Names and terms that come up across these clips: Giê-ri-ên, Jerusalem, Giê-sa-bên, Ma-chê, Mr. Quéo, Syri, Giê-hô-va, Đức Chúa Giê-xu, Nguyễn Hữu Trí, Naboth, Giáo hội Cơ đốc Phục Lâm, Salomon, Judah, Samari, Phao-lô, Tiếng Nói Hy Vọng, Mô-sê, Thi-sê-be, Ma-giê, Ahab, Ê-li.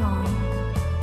họ.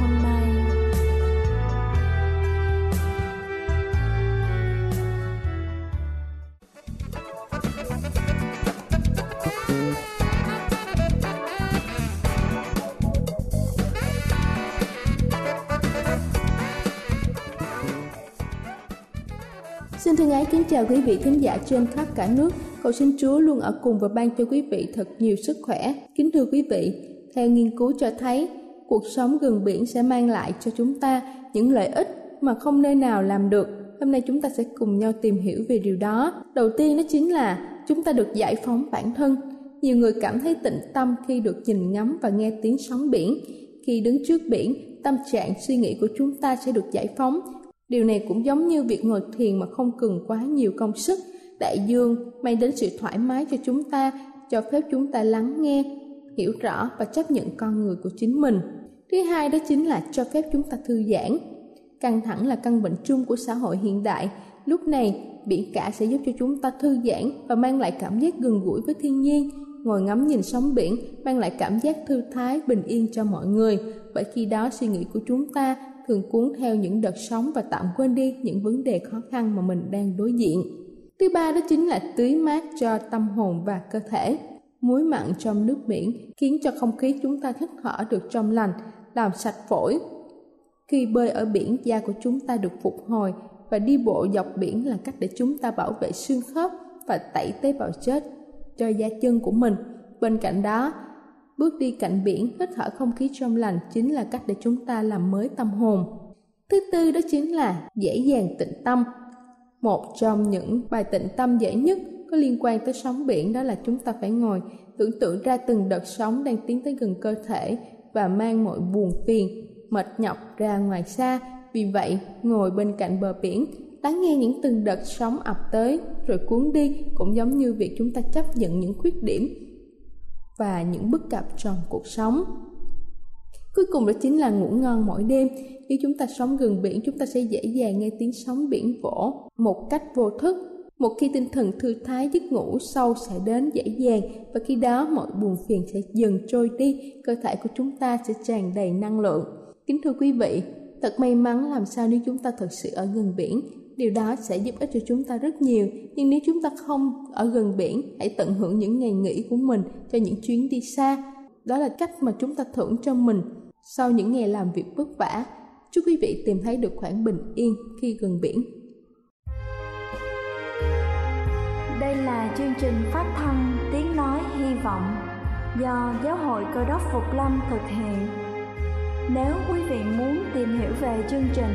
hôm nay. Xin thân ái kính chào quý vị thính giả trên khắp cả nước. Cầu xin Chúa luôn ở cùng và ban cho quý vị thật nhiều sức khỏe. Kính thưa quý vị, theo nghiên cứu cho thấy, cuộc sống gần biển sẽ mang lại cho chúng ta những lợi ích mà không nơi nào làm được. Hôm nay chúng ta sẽ cùng nhau tìm hiểu về điều đó. Đầu tiên đó chính là chúng ta được giải phóng bản thân. Nhiều người cảm thấy tịnh tâm khi được nhìn ngắm và nghe tiếng sóng biển. Khi đứng trước biển, tâm trạng suy nghĩ của chúng ta sẽ được giải phóng. Điều này cũng giống như việc ngồi thiền mà không cần quá nhiều công sức. Đại dương mang đến sự thoải mái cho chúng ta, cho phép chúng ta lắng nghe, hiểu rõ và chấp nhận con người của chính mình. Thứ hai đó chính là cho phép chúng ta thư giãn. Căng thẳng là căn bệnh chung của xã hội hiện đại. Lúc này, biển cả sẽ giúp cho chúng ta thư giãn và mang lại cảm giác gần gũi với thiên nhiên. Ngồi ngắm nhìn sóng biển mang lại cảm giác thư thái, bình yên cho mọi người. Bởi khi đó suy nghĩ của chúng ta thường cuốn theo những đợt sóng và tạm quên đi những vấn đề khó khăn mà mình đang đối diện. Thứ ba đó chính là tưới mát cho tâm hồn và cơ thể. Muối mặn trong nước biển khiến cho không khí chúng ta hít thở được trong lành, làm sạch phổi. Khi bơi ở biển, da của chúng ta được phục hồi, và đi bộ dọc biển là cách để chúng ta bảo vệ xương khớp và tẩy tế bào chết cho da chân của mình. Bên cạnh đó, bước đi cạnh biển, hít thở không khí trong lành chính là cách để chúng ta làm mới tâm hồn. Thứ tư đó chính là dễ dàng tịnh tâm. Một trong những bài tịnh tâm dễ nhất có liên quan tới sóng biển, đó là chúng ta phải ngồi tưởng tượng ra từng đợt sóng đang tiến tới gần cơ thể và mang mọi buồn phiền, mệt nhọc ra ngoài xa. Vì vậy, ngồi bên cạnh bờ biển, lắng nghe những từng đợt sóng ập tới rồi cuốn đi cũng giống như việc chúng ta chấp nhận những khuyết điểm và những bất cập trong cuộc sống. Cuối cùng đó chính là ngủ ngon mỗi đêm. Nếu chúng ta sống gần biển, chúng ta sẽ dễ dàng nghe tiếng sóng biển vỗ một cách vô thức. Một khi tinh thần thư thái, giấc ngủ sâu sẽ đến dễ dàng, và khi đó mọi buồn phiền sẽ dần trôi đi, cơ thể của chúng ta sẽ tràn đầy năng lượng. Kính thưa quý vị, thật may mắn làm sao nếu chúng ta thật sự ở gần biển. Điều đó sẽ giúp ích cho chúng ta rất nhiều. Nhưng nếu chúng ta không ở gần biển, hãy tận hưởng những ngày nghỉ của mình cho những chuyến đi xa. Đó là cách mà chúng ta thưởng cho mình sau những ngày làm việc vất vả. Chúc quý vị tìm thấy được khoảng bình yên khi gần biển. Đây là chương trình phát thanh Tiếng Nói Hy Vọng do Giáo hội Cơ đốc Phục Lâm thực hiện. Nếu quý vị muốn tìm hiểu về chương trình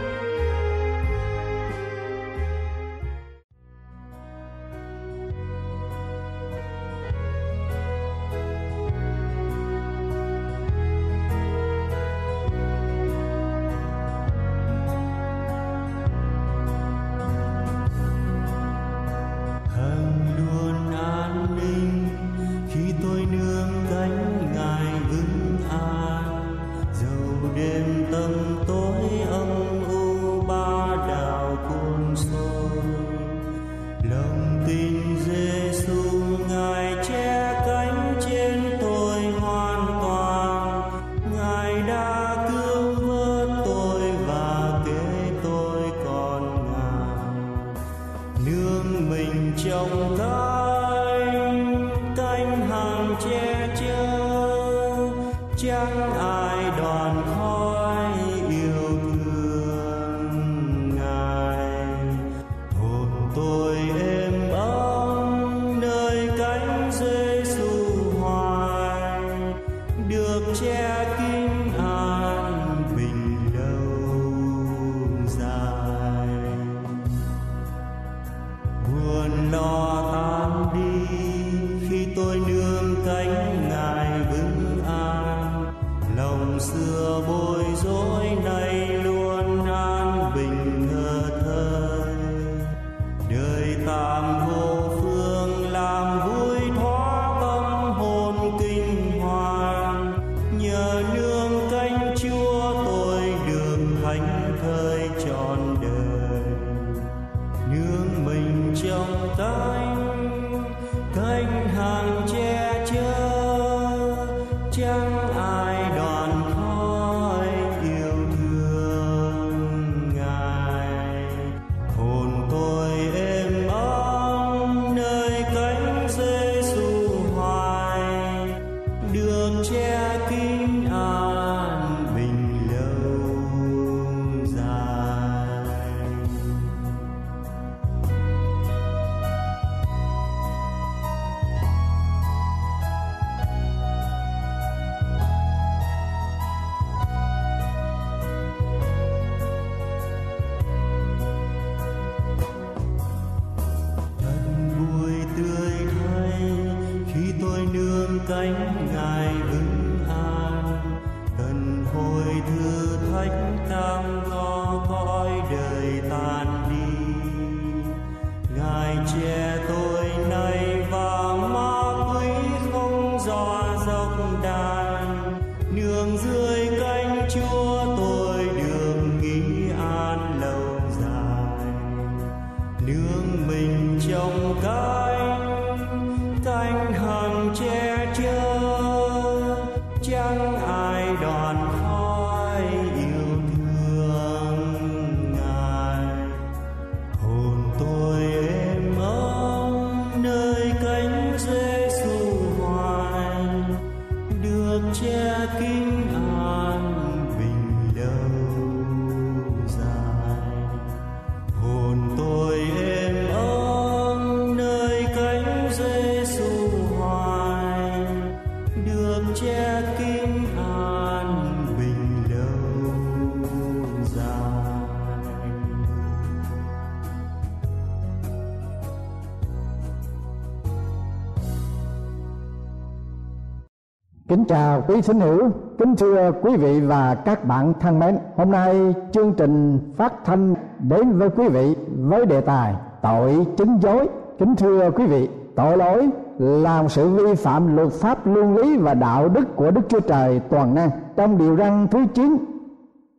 Kính chào quý thính hữu, kính thưa quý vị và các bạn thân mến. Hôm nay chương trình phát thanh đến với quý vị với đề tài tội chứng dối. Kính thưa quý vị, tội lỗi là sự vi phạm luật pháp, luân lý và đạo đức của Đức Chúa Trời toàn năng. Trong điều răn thứ 9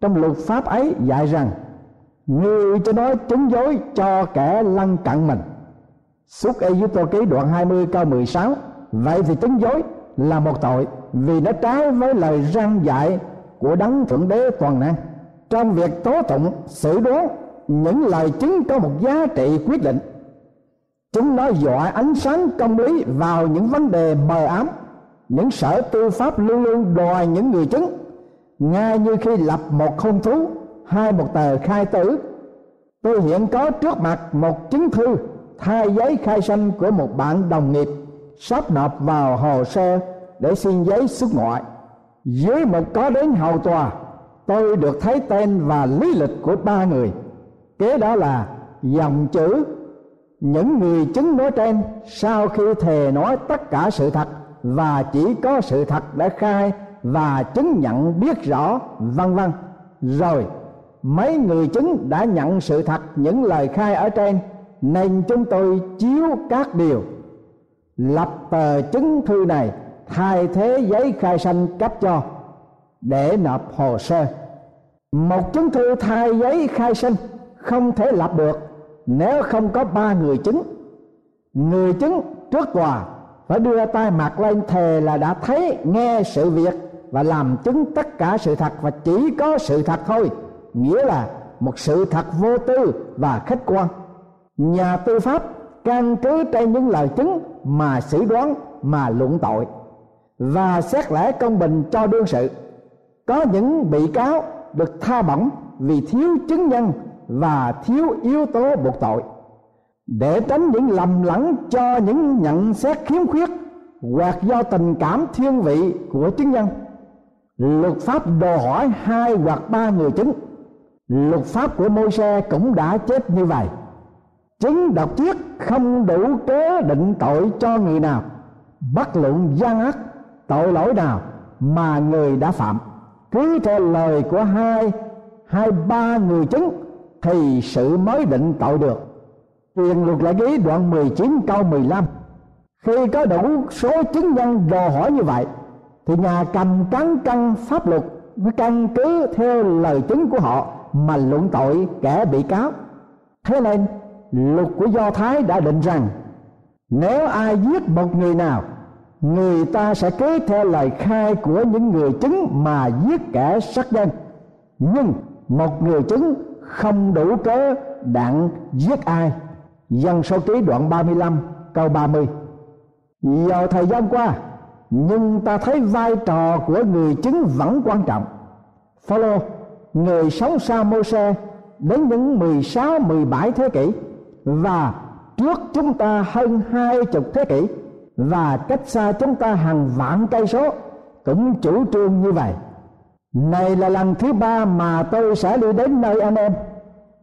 trong luật pháp ấy dạy rằng: người cho nói chứng dối cho kẻ lân cận mình. Xuất Ê-díp-tô ký đoạn 20 câu 16. Vậy thì chứng dối là một tội, vì nó trái với lời răn dạy của Đấng Thượng Đế toàn năng. Trong việc tố tụng xử đoán, những lời chứng có một giá trị quyết định. Chúng nó dọi ánh sáng công lý vào những vấn đề mờ ám. Những sở tư pháp luôn luôn đòi những người chứng, ngay như khi lập một hôn thú hay một tờ khai tử. Tôi hiện có trước mặt một chứng thư thay giấy khai sinh của một bạn đồng nghiệp, sắp nộp vào hồ sơ để xin giấy xuất ngoại. Dưới một có đến hầu tòa, tôi được thấy tên và lý lịch của ba người. Kế đó là dòng chữ những người chứng nói trên, sau khi thề nói tất cả sự thật và chỉ có sự thật đã khai và chứng nhận biết rõ, vân vân. Rồi mấy người chứng đã nhận sự thật những lời khai ở trên, nên chúng tôi chiếu các điều lập tờ chứng thư này thay thế giấy khai sinh cấp cho để nộp hồ sơ. Một chứng thư thay giấy khai sinh không thể lập được nếu không có ba người chứng. Người chứng trước tòa phải đưa tay mặt lên thề là đã thấy, nghe sự việc và làm chứng tất cả sự thật và chỉ có sự thật thôi, nghĩa là một sự thật vô tư và khách quan. Nhà tư pháp căn cứ trên những lời chứng mà xử đoán, mà luận tội và xét lẽ công bình cho đương sự. Có những bị cáo được tha bổng vì thiếu chứng nhân và thiếu yếu tố buộc tội. Để tránh những lầm lẫn cho những nhận xét khiếm khuyết hoặc do tình cảm thiên vị của chứng nhân, luật pháp đòi hỏi hai hoặc ba người chứng. Luật pháp của Môi-se cũng đã chết như vậy. Chứng độc chiết không đủ cớ định tội cho người nào, bất luận gian ác tội lỗi nào mà người đã phạm. Cứ theo lời của ba người chứng thì sự mới định tội được. Truyền luật lệ ký đoạn 19 câu 15. Khi có đủ số chứng nhân đòi hỏi như vậy thì nhà cầm cán căn pháp luật mới căn cứ theo lời chứng của họ mà luận tội kẻ bị cáo. Thế nên luật của Do Thái đã định rằng nếu ai giết một người nào, người ta sẽ kế theo lời khai của những người chứng mà giết kẻ sát nhân. Nhưng một người chứng không đủ cớ đặng giết ai. Dân số ký đoạn 35 câu 30. Vào thời gian qua, nhưng ta thấy vai trò của người chứng vẫn quan trọng. Phao-lô, người sống sau Mô-sê đến những 16-17 thế kỷ và trước chúng ta hơn 20 thế kỷ và cách xa chúng ta hàng vạn cây số cũng chủ trương như vậy. Này là lần thứ ba mà tôi sẽ đi đến nơi anh em.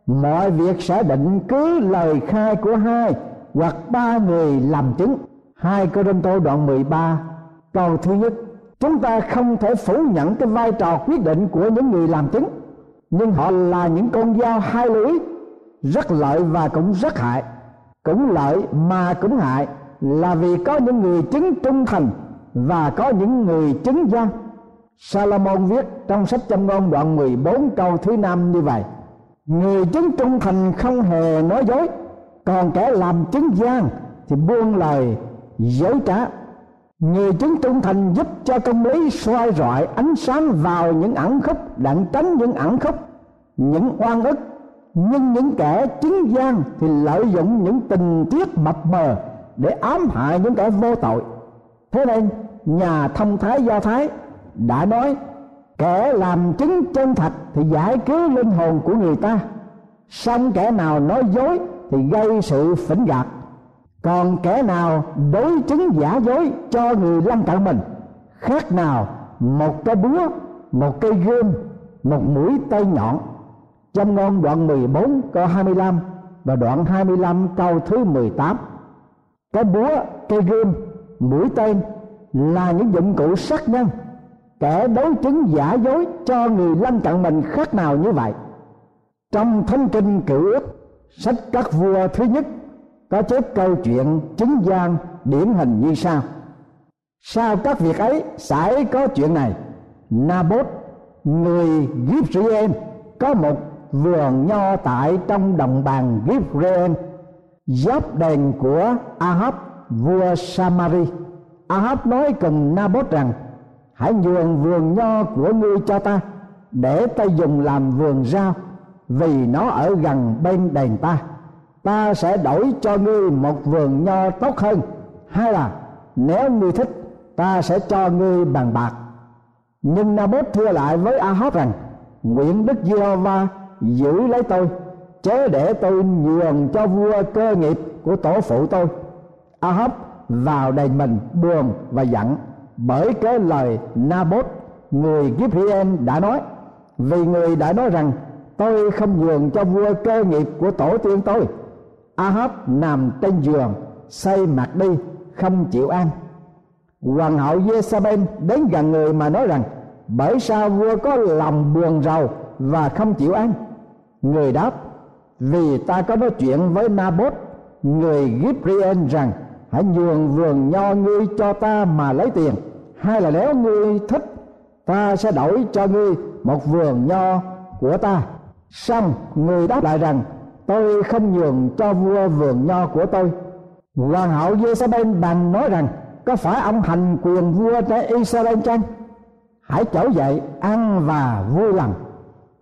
Mọi việc sẽ định cứ lời khai của hai hoặc ba người làm chứng. 2 Cô-rinh-tô đoạn 13 câu thứ nhất. Chúng ta không thể phủ nhận cái vai trò quyết định của những người làm chứng, nhưng họ là những con dao hai lưỡi, rất lợi và cũng rất hại. Cũng lợi mà cũng hại là vì có những người chứng trung thành và có những người chứng gian. Salomon viết trong sách Châm ngôn đoạn 14 câu thứ 5 như vậy: người chứng trung thành không hề nói dối, còn kẻ làm chứng gian thì buông lời dối trá. Người chứng trung thành giúp cho công lý soi rọi ánh sáng vào những ẩn khúc, đặng tránh những ẩn khúc, những oan ức. Nhưng những kẻ chứng gian thì lợi dụng những tình tiết mập mờ để ám hại những kẻ vô tội. Thế nên nhà thông thái Do Thái đã nói kẻ làm chứng chân thật thì giải cứu linh hồn của người ta, song kẻ nào nói dối thì gây sự phỉnh gạt, còn kẻ nào đối chứng giả dối cho người lân cận mình khác nào một cái búa, một cây gươm, một mũi tên nhọn. Châm ngôn đoạn 14 câu 25 và đoạn 25 câu thứ 18. Cái búa, cây gươm, mũi tên là những dụng cụ sát nhân. Kẻ đối chứng giả dối cho người lân cận mình khác nào như vậy. Trong Thánh Kinh Cựu Ước, sách Các Vua thứ nhất có chép câu chuyện chứng gian điển hình như sau: sau các việc ấy xảy có chuyện này, Naboth người Giê-sa-bên có một vườn nho tại trong đồng bằng Giê-sa-bên, giáp đền của Ahab vua Samari. Ahab nói cùng Naboth rằng: hãy nhường vườn nho của ngươi cho ta, để ta dùng làm vườn rau, vì nó ở gần bên đền ta. Ta sẽ đổi cho ngươi một vườn nho tốt hơn, hay là nếu ngươi thích, ta sẽ cho ngươi bằng bạc. Nhưng Naboth thưa lại với Ahab rằng: nguyện Đức Giê-hô-va giữ lấy tôi, chớ để tôi nhường cho vua cơ nghiệp của tổ phụ tôi. Ahab vào đền mình buồn và giận bởi cái lời Naboth người Giê-ri-ên đã nói, vì người đã nói rằng tôi không nhường cho vua cơ nghiệp của tổ tiên tôi. Ahab nằm trên giường xây mặt đi, không chịu ăn. Hoàng hậu Giê-sa-bên đến gần người mà nói rằng, bởi sao vua có lòng buồn rầu và không chịu ăn? Người đáp, vì ta có nói chuyện với Naboth người Giê-ri-ên rằng, hãy nhường vườn nho ngươi cho ta mà lấy tiền, hay là nếu ngươi thích ta sẽ đổi cho ngươi một vườn nho của ta. Xong người đáp lại rằng, tôi không nhường cho vua vườn nho của tôi. Hoàng hậu Giê-sa-bên bèn nói rằng, có phải ông hành quyền vua trẻ Israel chăng? Hãy trỗi dậy, ăn và vui lòng.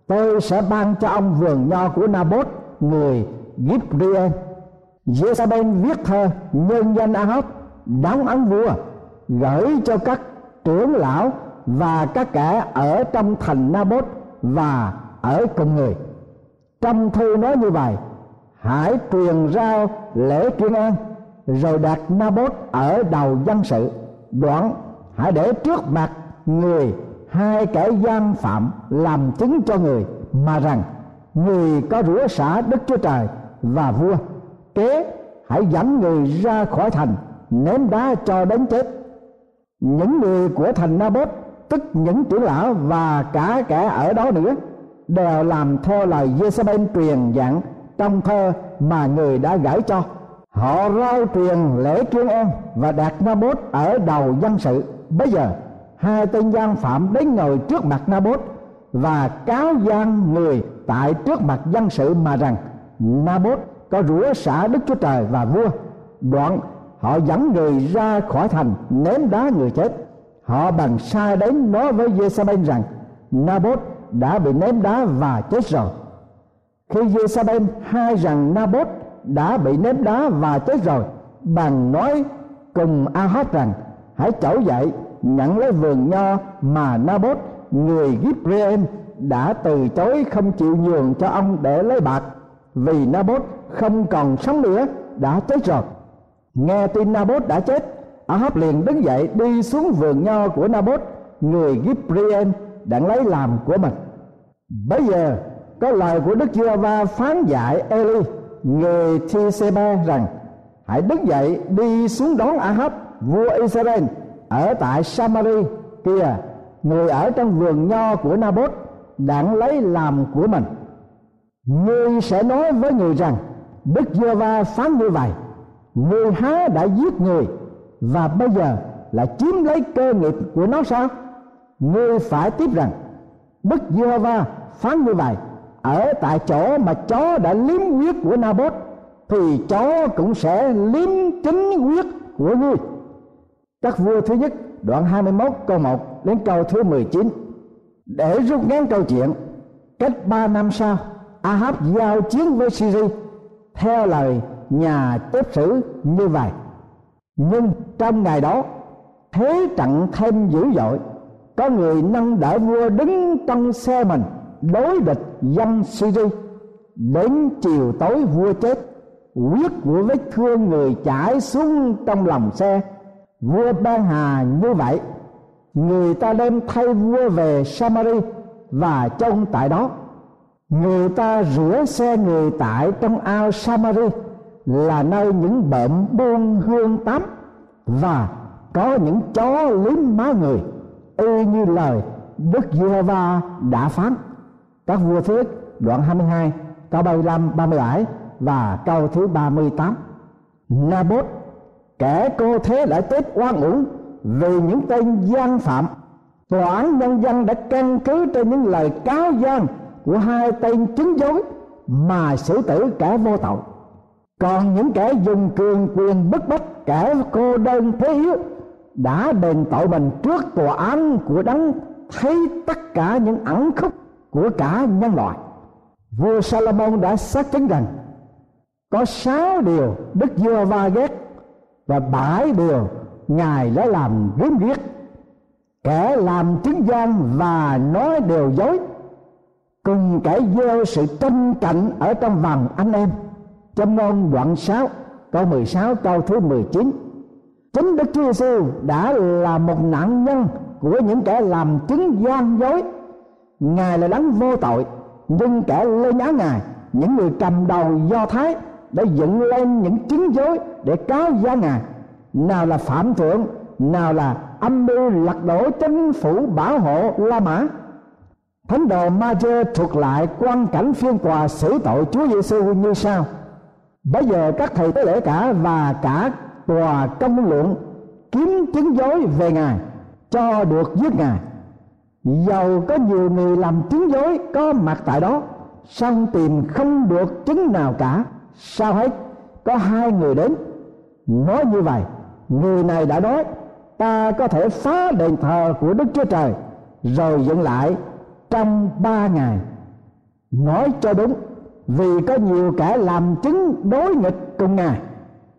Tôi sẽ ban cho ông vườn nho của Naboth người Giê-ri-ên. Giê-sa-bên viết thơ nhân danh Ahab, đóng ấn vua, gửi cho các trưởng lão và các kẻ ở trong thành Naboth và ở cùng người. Trong thư nói như vậy, hãy truyền ra lễ tuyên an, rồi đặt Naboth ở đầu dân sự. Đoạn hãy để trước mặt người hai kẻ gian phạm làm chứng cho người, mà rằng người có rủa xả Đức Chúa Trời và vua. Kế hãy dẫn người ra khỏi thành, ném đá cho đến chết. Những người của thành Naboth, tức những trưởng lão và cả kẻ ở đó nữa, đều làm theo lời Giê-sa-bên truyền dặn trong thơ mà người đã gửi cho. Họ rao truyền lễ tuyên an và đặt Naboth ở đầu dân sự. Bây giờ hai tên gian phạm đến ngồi trước mặt Naboth và cáo gian người tại trước mặt dân sự mà rằng, Naboth có rủa xả Đức Chúa Trời và vua. Đoạn họ dẫn người ra khỏi thành, ném đá người chết. Họ bằng sai đến nói với Giê-sa-bên rằng, Naboth đã bị ném đá và chết rồi. Khi Giê-sa-bên hay rằng Naboth đã bị ném đá và chết rồi, bằng nói cùng Ahab rằng, hãy trỗi dậy, nhận lấy vườn nho mà Naboth người Giê-ri-ên đã từ chối không chịu nhường cho ông để lấy bạc, vì Naboth không còn sống nữa, đã chết rồi. Nghe tin Naboth đã chết, Ahab liền đứng dậy đi xuống vườn nho của Naboth người Giê-ri-ên đã lấy làm của mình. Bây giờ có lời của Đức Giê-hô-va phán dạy Ê-li người Thi-sê-be rằng, hãy đứng dậy đi xuống đón Ahab vua Israel ở tại Samari kia, người ở trong vườn nho của Naboth đã lấy làm của mình. Ngươi sẽ nói với người rằng, Đức Giê-hô-va phán như vậy, ngươi há đã giết người và bây giờ là chiếm lấy cơ nghiệp của nó sao? Ngươi phải tiếp rằng, Đức Giê-hô-va phán như vậy, ở tại chỗ mà chó đã liếm huyết của Naboth thì chó cũng sẽ liếm chính huyết của ngươi. Các vua thứ nhất đoạn 21 câu 1 đến câu thứ 19. Để rút ngắn câu chuyện, cách 3 năm sau, Ahab giao chiến với Syri theo lời nhà chép sử như vậy. Nhưng trong ngày đó thế trận thêm dữ dội, có người nâng đỡ vua đứng trong xe mình đối địch dân Syri. Đến chiều tối vua chết, huyết của vết thương người chảy xuống trong lòng xe. Vua ban hà như vậy, người ta đem thay vua về Samari và chôn tại đó. Người ta rửa xe người tại trong ao Samari, là nơi những bợm buôn hương tắm và có những chó liếm má người, y như lời Đức Giê-hô-va đã phán. Các vua thứ nhất đoạn 22 câu 35, 37 và câu thứ 38. Naboth kẻ cô thế đã chết oan uổng vì những tên gian phạm. Tòa án nhân dân đã căn cứ trên những lời cáo gian của hai tên chứng dối mà xử tử kẻ vô tội. Còn những kẻ dùng cường quyền bức bách kẻ cô đơn thế yếu đã đền tội mình trước tòa án của đấng thấy tất cả những ẩn khúc của cả nhân loại. Vua Salomon đã xác chứng rằng có 6 điều Đức Giê-hô-va ghét và 7 điều Ngài đã làm gớm ghiếc: kẻ làm chứng gian và nói điều dối, cùng kẻ gieo sự tranh cạnh ở trong vòng anh em. Châm ngôn đoạn 6 câu 16 câu thứ 19. Chính Đức Chúa Giêsu đã là một nạn nhân của những kẻ làm chứng gian dối, Ngài là đấng vô tội, nhưng kẻ lên án Ngài, những người cầm đầu Do Thái đã dựng lên những chứng dối để cáo gián Ngài, nào là phạm thượng, nào là âm mưu lật đổ chính phủ bảo hộ La Mã. Thánh đồ Ma-giê thuật lại quan cảnh phiên tòa xử tội Chúa Giê-xu như sau: bây giờ các thầy tế lễ cả và cả tòa công luận kiếm chứng dối về Ngài cho được giết Ngài. Dầu có nhiều người làm chứng dối có mặt tại đó, song tìm không được chứng nào cả. Sau hết có hai người đến nói như vậy: người này đã nói ta có thể phá đền thờ của Đức Chúa Trời rồi dựng lại trong 3 ngày. Nói cho đúng, vì có nhiều kẻ làm chứng đối nghịch cùng Ngài,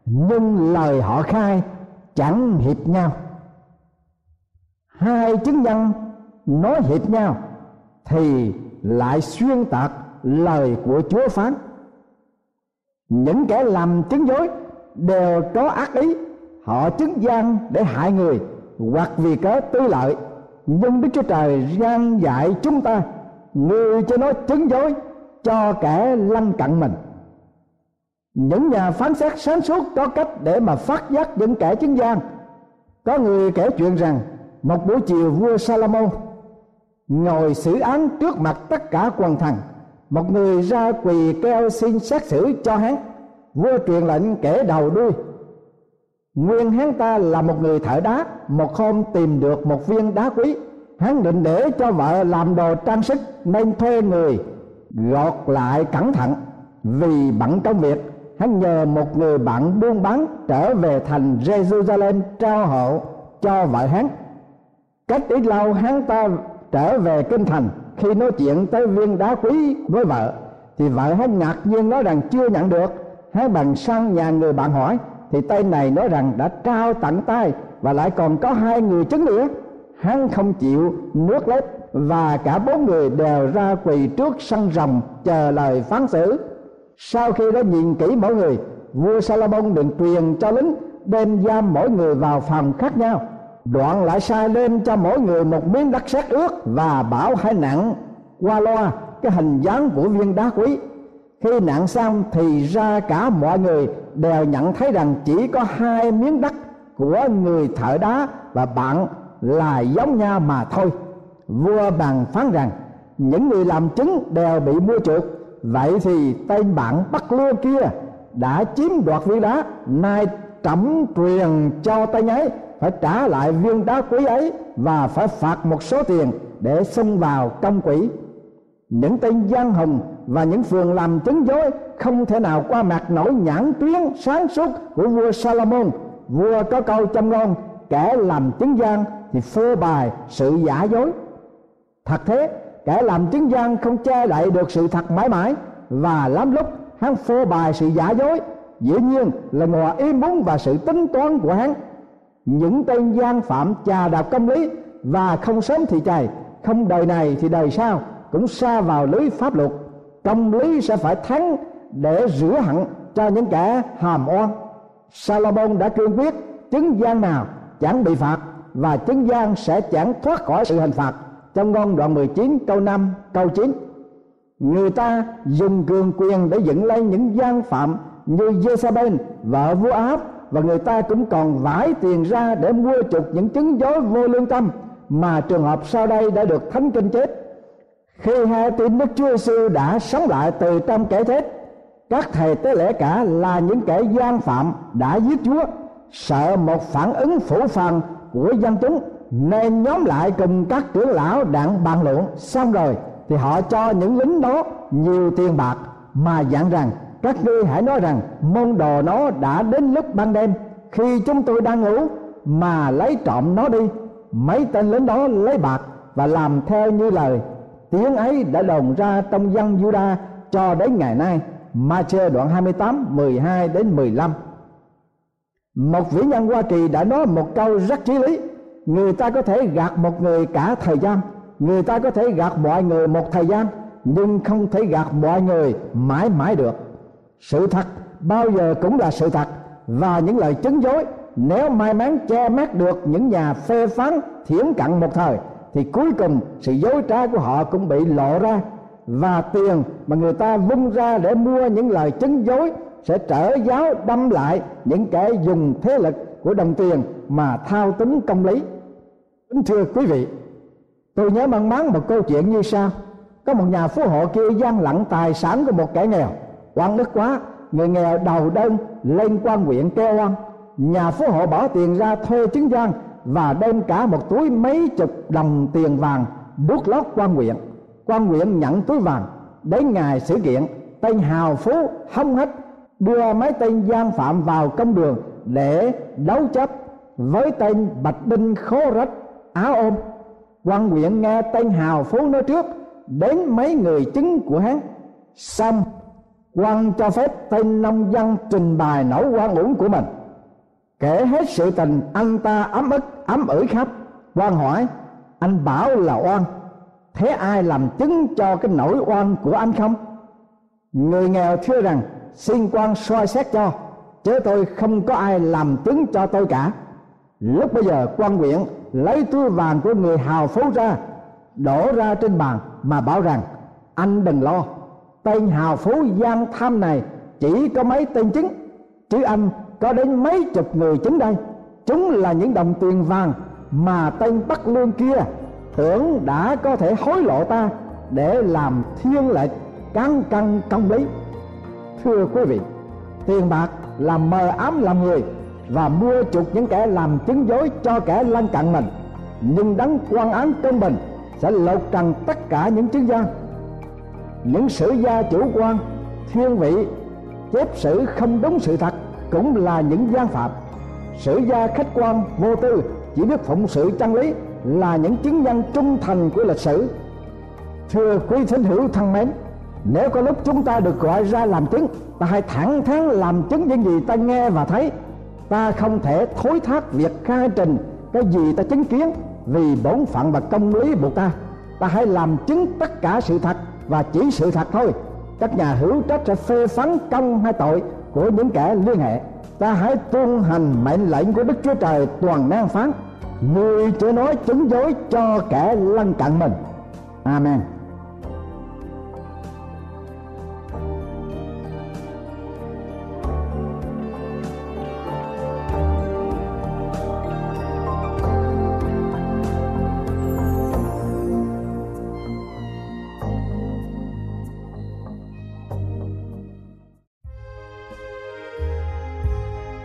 nhưng lời họ khai chẳng hiệp nhau. Hai chứng nhân nói hiệp nhau thì lại xuyên tạc lời của Chúa phán. Những kẻ làm chứng dối đều có ác ý, họ chứng gian để hại người hoặc vì cớ tư lợi. Nhưng Đức Chúa Trời răn dạy chúng ta, người cho nó chứng dối cho kẻ lân cận mình. Những nhà phán xét sáng suốt có cách để mà phát giác những kẻ chứng gian. Có người kể chuyện rằng một buổi chiều vua Salomon ngồi xử án trước mặt tất cả quần thần. Một người ra quỳ kêu xin xét xử cho hắn. Vua truyền lệnh kể đầu đuôi. Nguyên hắn ta là một người thợ đá. Một hôm tìm được một viên đá quý, hắn định để cho vợ làm đồ trang sức nên thuê người gọt lại cẩn thận. Vì bận công việc, hắn nhờ một người bạn buôn bán trở về thành Jerusalem trao hộ cho vợ hắn. Cách ít lâu, hắn ta trở về kinh thành. Khi nói chuyện tới viên đá quý với vợ thì vợ hắn ngạc nhiên nói rằng chưa nhận được. Hắn bằng sang nhà người bạn hỏi thì tên này nói rằng đã trao tận tay và lại còn có 2 người chứng nữa. Hắn không chịu nuốt lép và cả 4 người đều ra quỳ trước sân rồng chờ lời phán xử. Sau khi đã nhìn kỹ mỗi người, vua Salomon định truyền cho lính đem giam mỗi người vào phòng khác nhau. Đoạn lại sai đem cho mỗi người một miếng đất sét ướt và bảo hãy nặng qua loa cái hình dáng của viên đá quý. Khi nặng xong thì ra cả mọi người đều nhận thấy rằng chỉ có 2 miếng đất của người thợ đá và bạn là giống nhau mà thôi. Vua bàn phán rằng những người làm chứng đều bị mua chuộc. Vậy thì tên bạn bắt lừa kia đã chiếm đoạt viên đá, nay trẫm truyền cho tay nháy phải trả lại viên đá quý ấy và phải phạt một số tiền để xông vào công quỹ. Những tên gian hùng và những phường làm chứng dối không thể nào qua mặt nổi nhãn tuyến sáng suốt của vua Salomon. Vua có câu châm ngôn: kẻ làm chứng gian thì phô bày sự giả dối. Thật thế, kẻ làm chứng gian không che đậy được sự thật mãi mãi, và lắm lúc hắn phô bày sự giả dối, dĩ nhiên là ngoài ý muốn và sự tính toán của hắn. Những tên gian phạm trà đạp công lý, và không sớm thì chày, không đời này thì đời sau, cũng sa vào lưới pháp luật. Công lý sẽ phải thắng để rửa hận cho những kẻ hàm oan. Salomon đã cương quyết chứng gian nào chẳng bị phạt, và chứng gian sẽ chẳng thoát khỏi sự hình phạt. Trong ngôn đoạn 19 câu 5 câu 9, người ta dùng cường quyền để dựng lên những gian phạm như Giê-sa-bên, vợ vua Ahab, và người ta cũng còn vải tiền ra để mua chuộc những chứng dối vô lương tâm mà trường hợp sau đây đã được thánh kinh chép. Khi hai tin Đức Chúa Giê-xu đã sống lại từ trong kẻ chết, các thầy tế lễ cả là những kẻ gian phạm đã giết Chúa, sợ một phản ứng phủ phàng của dân chúng nên nhóm lại cùng các trưởng lão đặng bàn luận. Xong rồi thì họ cho những lính đó nhiều tiền bạc mà dặn rằng: các ngươi hãy nói rằng môn đồ nó đã đến lúc ban đêm khi chúng tôi đang ngủ mà lấy trộm nó đi. Mấy tên lính đó lấy bạc và làm theo như lời. Tiếng ấy đã đồn ra trong dân Judah cho đến ngày nay. Ma-chê đoạn 28 12 đến 15. Một vĩ nhân Hoa Kỳ đã nói một câu rất chí lý: người ta có thể gạt một người cả thời gian, người ta có thể gạt mọi người một thời gian, nhưng không thể gạt mọi người mãi mãi được. Sự thật bao giờ cũng là sự thật, và những lời chứng dối, nếu may mắn che mắt được những nhà phê phán thiển cận một thời, thì cuối cùng sự dối trá của họ cũng bị lộ ra, và tiền mà người ta vung ra để mua những lời chứng dối sẽ trở giáo đâm lại những kẻ dùng thế lực của đồng tiền mà thao túng công lý. Kính thưa quý vị, tôi nhớ mang máng một câu chuyện như sau. Có một nhà phú hộ kia gian lận tài sản của một kẻ nghèo, oan ức quá, người nghèo đầu đơn lên quan huyện kêu oan. Nhà phú hộ bỏ tiền ra thuê chứng gian và đem cả một túi mấy chục đồng tiền vàng đút lót quan huyện. Quan huyện nhận túi vàng. Đến ngày sự kiện, tên hào phú hông hách đưa mấy tên gian phạm vào công đường để đấu chấp với tên bạch đinh khố rách áo ôm. Quan huyện nghe tên hào phú nói trước đến mấy người chứng của hắn, xong quan cho phép tên nông dân trình bày nỗi oan uổng của mình, kể hết sự tình. Anh ta ấm ức ấm ủi khắp. Quan hỏi: anh bảo là oan, thế ai làm chứng cho cái nỗi oan của anh không? Người nghèo thưa rằng: xin quan soi xét cho, chứ tôi không có ai làm chứng cho tôi cả. Lúc bây giờ quan huyện lấy túi vàng của người hào phú ra, đổ ra trên bàn mà bảo rằng: anh đừng lo, tên hào phú gian tham này chỉ có mấy tên chứng, chứ anh có đến mấy chục người chứng đây. Chúng là những đồng tiền vàng mà tên Bắc Lương kia tưởng đã có thể hối lộ ta để làm thiên lệch cán cân công lý. Thưa quý vị, tiền bạc làm mờ ám lòng người và mua chuộc những kẻ làm chứng dối cho kẻ lân cận mình, nhưng đấng quan án công bình sẽ lột trần tất cả những chứng gian. Những sử gia chủ quan thiên vị chép sử không đúng sự thật cũng là những gian phạm. Sử gia khách quan vô tư chỉ biết phụng sự chân lý là những chứng nhân trung thành của lịch sử. Thưa quý thính hữu thân mến, nếu có lúc chúng ta được gọi ra làm chứng, ta hãy thẳng thắn làm chứng những gì ta nghe và thấy. Ta không thể thối thác việc khai trình cái gì ta chứng kiến, vì bổn phận và công lý buộc ta. Ta hãy làm chứng tất cả sự thật và chỉ sự thật thôi. Các nhà hữu trách sẽ phê phán công hay tội của những kẻ liên hệ. Ta hãy tuân hành mệnh lệnh của Đức Chúa Trời toàn năng phán: người chớ nói chứng dối cho kẻ lân cận mình. Amen.